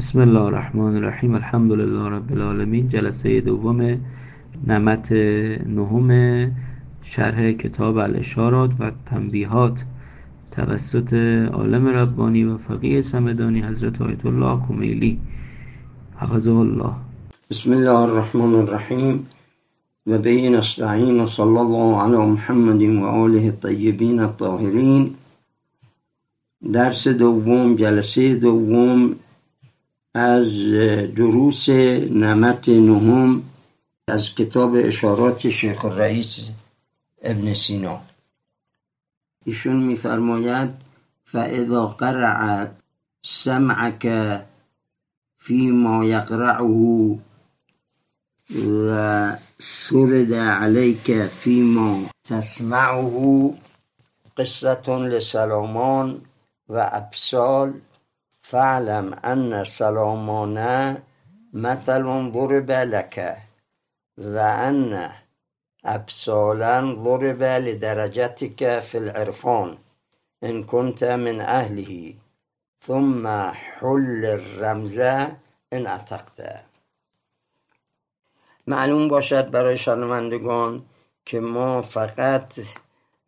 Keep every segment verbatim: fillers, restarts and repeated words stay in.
بسم الله الرحمن الرحیم. الحمد لله رب العالمین. جلسه دوم نمط نهم شرح کتاب الاشارات و تنبیهات توسط عالم ربانی و فقیه صمدانی حضرت آیت الله کمیلی حفظه الله. بسم الله الرحمن الرحیم و به نستعین و صلی الله علی محمد و آله الطیبین الطاهرین. درس دوم، جلسه دوم از دروس نمط نهم از کتاب اشارات شیخ الرئیس ابن سینا. ایشون میفرماید فاذا قرع سمعك فيما يقرعه و سرد عليك فيما تسمعه قصة لسلامان و ابسال فعلم ان سلامانه مثل ضرب لك و ان ابسالا ضرب لدرجتك في العرفان ان كنت من اهله ثم حل الرمز ان عتقته. معلوم باشد برای شنوندگان که ما فقط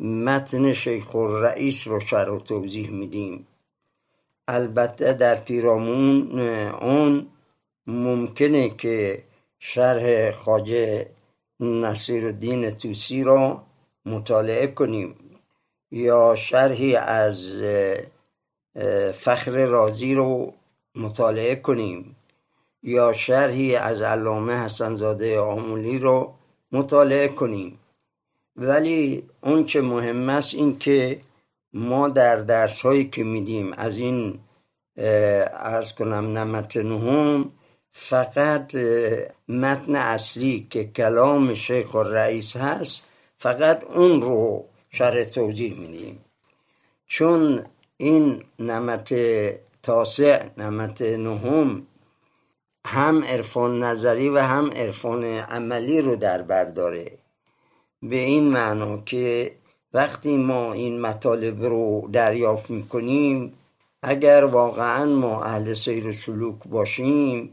متن شیخ الرئیس رو شرح و توضیح میدیم. البته در پیرامون اون ممکنه که شرح خواجه نصیرالدین طوسی را مطالعه کنیم یا شرحی از فخر رازی رو مطالعه کنیم یا شرحی از علامه حسنزاده آملی رو مطالعه کنیم، ولی اون چه مهم است این که ما در درس هایی که میدیم از این عرض کنم نمط نهم فقط متن اصلی که کلام شیخ الرئیس هست فقط اون رو شرح توضیح میدیم. چون این نمط تاسع، نمط نهم، هم عرفان نظری و هم عرفان عملی رو در بر داره، به این معنا که وقتی ما این مطالب رو دریافت میکنیم اگر واقعا ما اهل سیر سلوک باشیم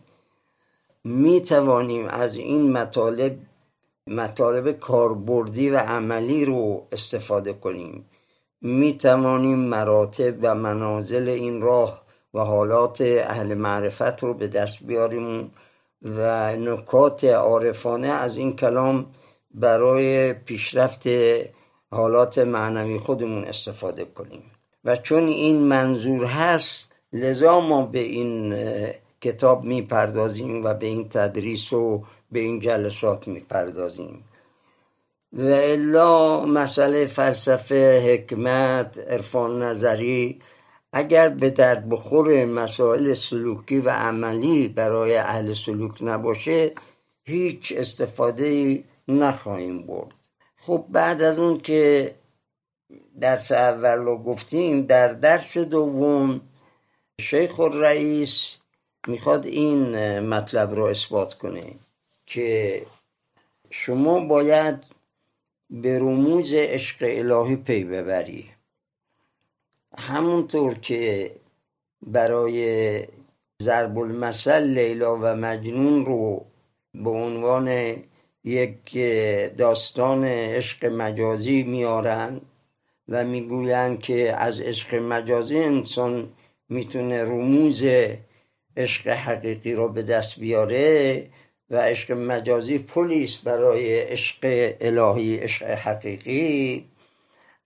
میتوانیم از این مطالب مطالب کاربردی و عملی رو استفاده کنیم، میتوانیم مراتب و منازل این راه و حالات اهل معرفت رو به دست بیاریم و نکات عارفانه از این کلام برای پیشرفت حالات معنوی خودمون استفاده کنیم. و چون این منظور هست لذا ما به این کتاب میپردازیم و به این تدریس و به این جلسات میپردازیم و الا مسئله فلسفه، حکمت، عرفان نظری اگر به درد بخور مسائل سلوکی و عملی برای اهل سلوک نباشه هیچ استفاده‌ای نخواهیم برد. خب بعد از اون که درس اول رو گفتیم، در درس دوم شیخ الرئیس میخواد این مطلب رو اثبات کنه که شما باید به رموز عشق الهی پی ببری. همونطور که برای ضرب المثل لیلی و مجنون رو به عنوان یک داستان عشق مجازی میارن و میگوین که از عشق مجازی انسان میتونه رموز عشق حقیقی رو به دست بیاره و عشق مجازی پلیس برای عشق الهی، عشق حقیقی.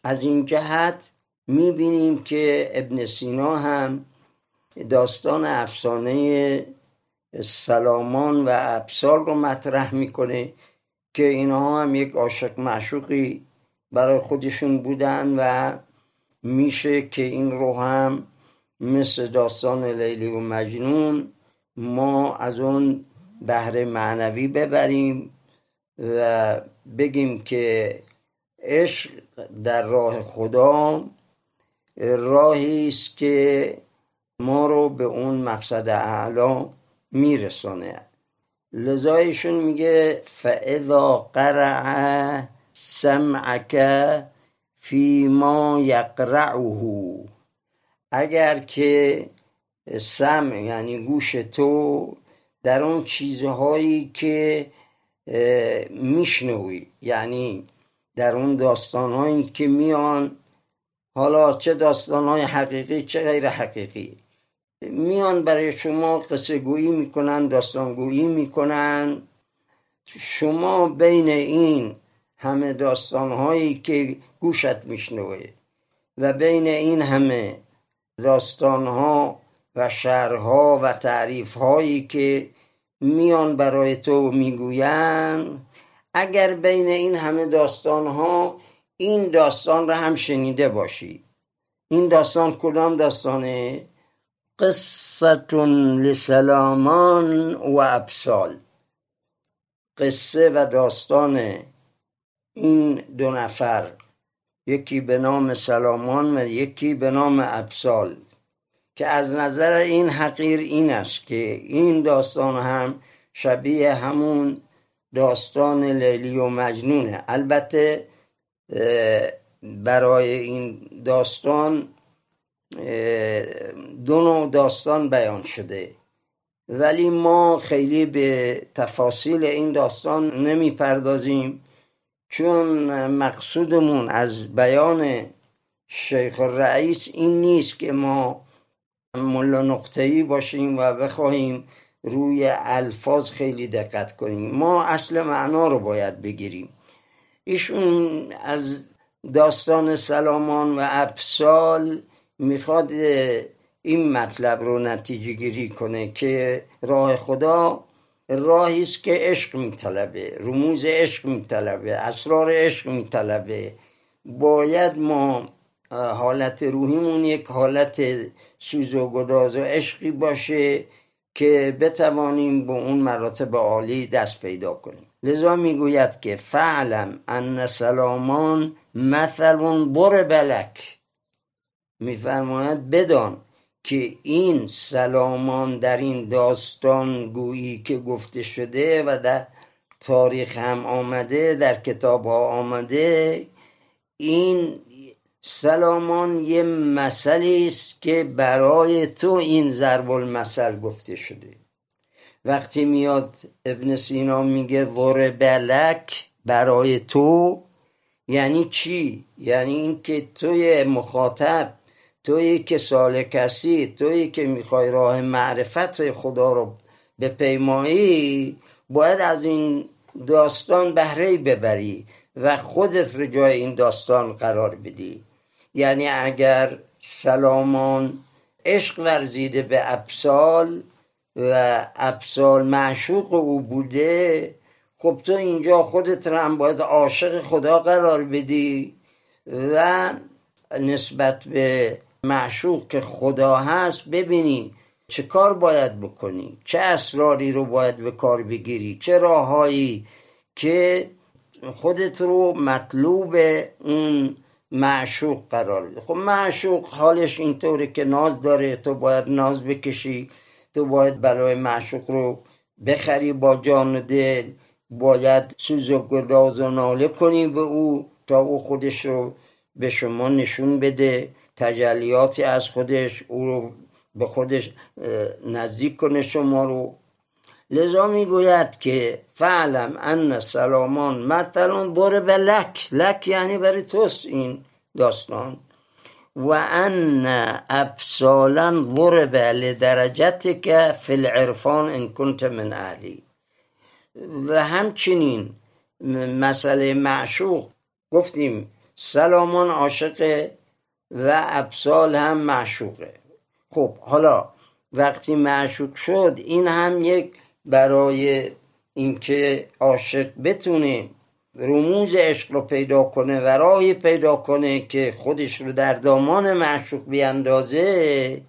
از این جهت میبینیم که ابن سینا هم داستان افسانه سلامان و ابسال رو مطرح میکنه که اینها هم یک عاشق معشوقی برای خودشون بودن و میشه که این رو هم مثل داستان لیلی و مجنون ما از اون بهره معنوی ببریم و بگیم که عشق در راه خدا راهی است که ما رو به اون مقصد اعلی میرسونه. لذا ایشون میگه فاذا قرع سمعك فی ما یقرعه، اگر که سمع یعنی گوش تو در اون چیزهایی که میشنوی، یعنی در اون داستانهایی که میان، حالا چه داستانهای حقیقی چه غیر حقیقی میان، برای شما قصه گویی میکنن، داستان گویی میکنن. شما بین این همه داستانهایی که گوشت میشنوه و بین این همه داستانها و شعرها و تعریفهایی که میان برای تو میگوین، اگر بین این همه داستانها این داستان را هم شنیده باشی، این داستان کدام داستانه؟ قصة لسلامان و ابسال، قصه و داستان این دو نفر، یکی به نام سلامان و یکی به نام ابسال، که از نظر این حقیر این است که این داستان هم شبیه همون داستان لیلی و مجنونه. البته برای این داستان دو نوع داستان بیان شده، ولی ما خیلی به تفاصیل این داستان نمی پردازیم، چون مقصودمون از بیان شیخ الرئیس این نیست که ما ملا نقطه‌ای باشیم و بخواهیم روی الفاظ خیلی دقت کنیم. ما اصل معنا رو باید بگیریم. ایشون از داستان سلامان و ابسال میخواد این مطلب رو نتیجه گیری کنه که راه خدا راهی است که عشق میطلبه، رموز عشق میطلبه، اسرار عشق میطلبه. باید ما حالت روحیمون یک حالت سوز و گداز و عشقی باشه که بتوانیم به اون مراتب عالی دست پیدا کنیم. لذا میگوید که فعلم ان سلامان مثل بر بلک، میفرماید بدان که این سلامان در این داستان گویی که گفته شده و در تاریخ هم آمده، در کتاب ها آمده، این سلامان یه مثلی است که برای تو این ضرب المثل گفته شده. وقتی میاد ابن سینا میگه ضرب لک، برای تو یعنی چی؟ یعنی اینکه توی مخاطب، تویی که سالک هستی، تویی که میخوای راه معرفت خدا رو بپیمایی، باید از این داستان بهره ببری و خودت رو جای این داستان قرار بدی. یعنی اگر سلامان عشق ورزیده به ابسال و ابسال معشوق او بوده، خب تو اینجا خودت رو هم باید عاشق خدا قرار بدی و نسبت به معشوق که خدا هست ببینی چه کار باید بکنی، چه اسراری رو باید به کار بگیری، چه راههایی که خودت رو مطلوب اون معشوق قرار بده. خب معشوق حالش اینطوره که ناز داره، تو باید ناز بکشی، تو باید بلای معشوق رو بخری با جان و دل، باید سوز و گداز و ناله کنی به او تا او خودش رو به شما نشون بده، تجلیاتی از خودش، او رو به خودش نزدیک کنه شما رو. لذا میگوید که فعلم ان سلامان مثلا ضرب لک، لک یعنی برای توست این داستان، و ان ابسالا ضرب لدرجتک فی العرفان ان کنت من اهلی، و همچنین مسئله معشوق، گفتیم سلامان عاشقه و ابسال هم معشوقه. خب حالا وقتی معشوق شد، این هم یک برای اینکه عاشق بتونه رموز عشق رو پیدا کنه و راهی پیدا کنه که خودش رو در دامان معشوق بیاندازه،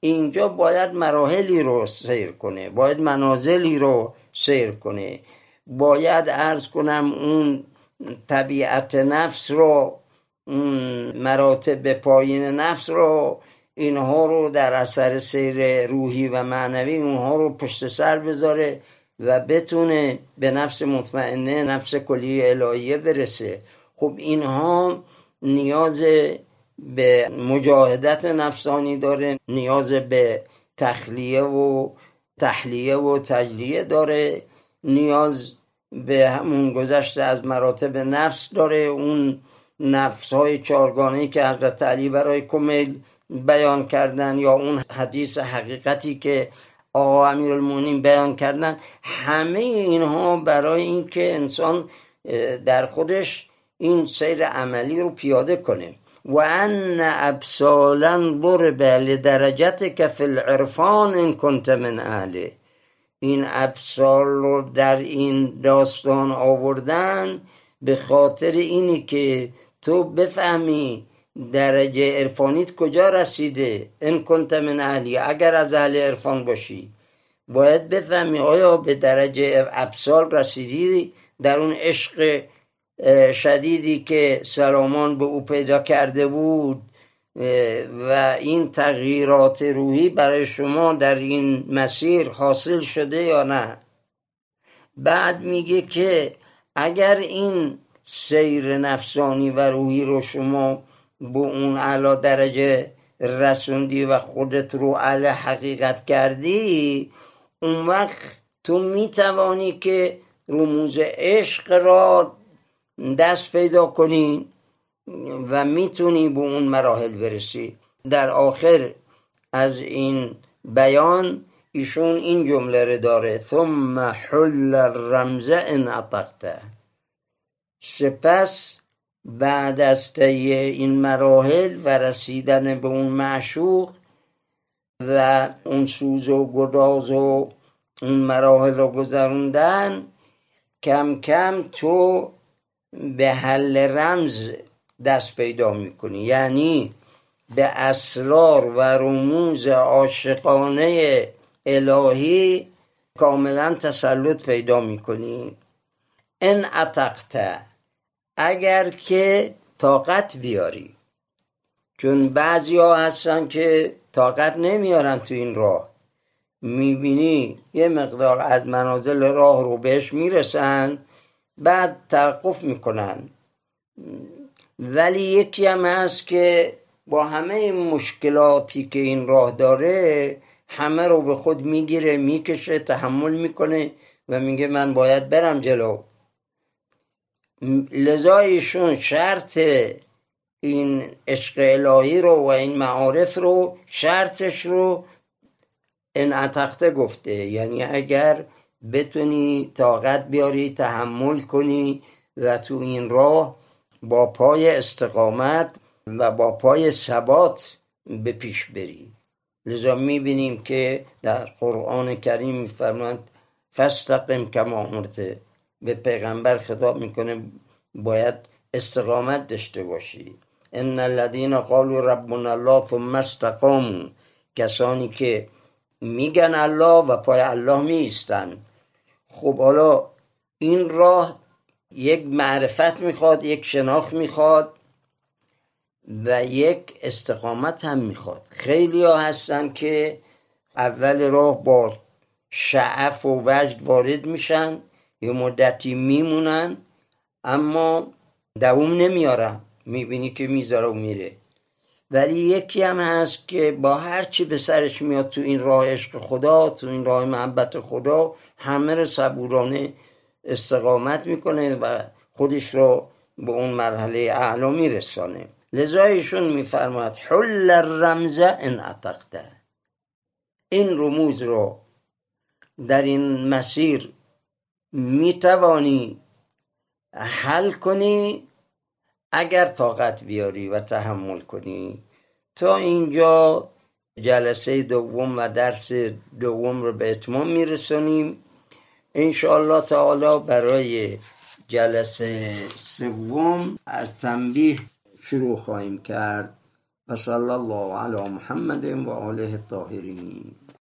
اینجا باید مراحلی رو سیر کنه، باید منازلی رو سیر کنه، باید عرض کنم اون طبیعت نفس رو، اون مراتب پایین نفس رو، اینها رو در اثر سیر روحی و معنوی اونها رو پشت سر بذاره و بتونه به نفس مطمئنه، نفس کلی الهیه برسه. خب اینها نیاز به مجاهدت نفسانی داره، نیاز به تخلیه و تحلیه و تجلیه داره، نیاز به همون گذشت از مراتب نفس داره، اون نفس های چارگانهی که حضرت علی برای کمیل بیان کردن یا اون حدیث حقیقتی که آقا امیرالمومنین بیان کردن، همه اینها برای اینکه انسان در خودش این سیر عملی رو پیاده کنه. و ان ابسالا ضرب لدرجتك في العرفان ان كنت من اهله، این ابسال رو در این داستان آوردن به خاطر اینی که تو بفهمی درجه عرفانیت کجا رسیده. ان كنت من اهلی، اگر از اهل عرفان باشی باید بفهمی آیا به درجه ابسال رسیدی در اون عشق شدیدی که سلامان به او پیدا کرده بود. و این تغییرات روحی برای شما در این مسیر حاصل شده یا نه. بعد میگه که اگر این سیر نفسانی و روحی رو شما به اون اعلی درجه رسوندی و خودت رو اهل حقیقت کردی، اون وقت تو میتوانی که رموز عشق را دست پیدا کنی و میتونی به اون مراحل برسی. در آخر از این بیان ایشون این جمله رو داره: ثم حل الرمز ان اطقته، سپس بعد از طی این مراحل و رسیدن به اون معشوق و اون سوز و گداز و اون مراحل رو گذروندن، کم کم تو به حل رمز دست پیدا میکنی، یعنی به اسرار و رموز عاشقانه الهی کاملا تسلط پیدا میکنی. ان اتقته، اگر که طاقت بیاری، چون بعضی ها هستن که طاقت نمیارن تو این راه، میبینی یه مقدار از منازل راه رو بهش میرسن بعد توقف میکنن. ولی یکی هم هست که با همه این مشکلاتی که این راه داره همه رو به خود میگیره، میکشه، تحمل میکنه و میگه من باید برم جلو. لذا ایشون شرط این عشق الهی رو و این معارف رو، شرطش رو این اتخته گفته، یعنی اگر بتونی طاقت بیاری، تحمل کنی و تو این راه با پای استقامت و با پای ثبات به پیش بری. لذا میبینیم که در قرآن کریم میفرماند فاستقم کما امرت، به پیغمبر خطاب میکنه باید استقامت داشته باشی. ان الذين قالوا ربنا الله ثم استقاموا، کسانی که میگن الله و پای الله میستن. خب حالا این راه یک معرفت میخواد، یک شناخت میخواد و یک استقامت هم میخواد. خیلی ها هستن که اول راه با شعف و وجد وارد میشن، یه مدتی میمونن اما دوام نمیارن، میبینی که میذاره و میره. ولی یکی هم هست که با هر چی به سرش میاد تو این راه عشق خدا، تو این راه محبت خدا، همه رو صبورانه استقامت میکنه و خودش رو به اون مرحله اعلا میرسانه. لذا ایشون میفرماید حل الرمز ان اطقته، این رموز رو در این مسیر میتوانی حل کنی اگر طاقت بیاری و تحمل کنی. تا اینجا جلسه دوم و درس دوم رو به اتمام میرسونیم. انشاءالله تعالی برای جلسه سوم از تنبیه شروع خواهیم کرد. و صلی الله علی محمد و آله الطاهرین.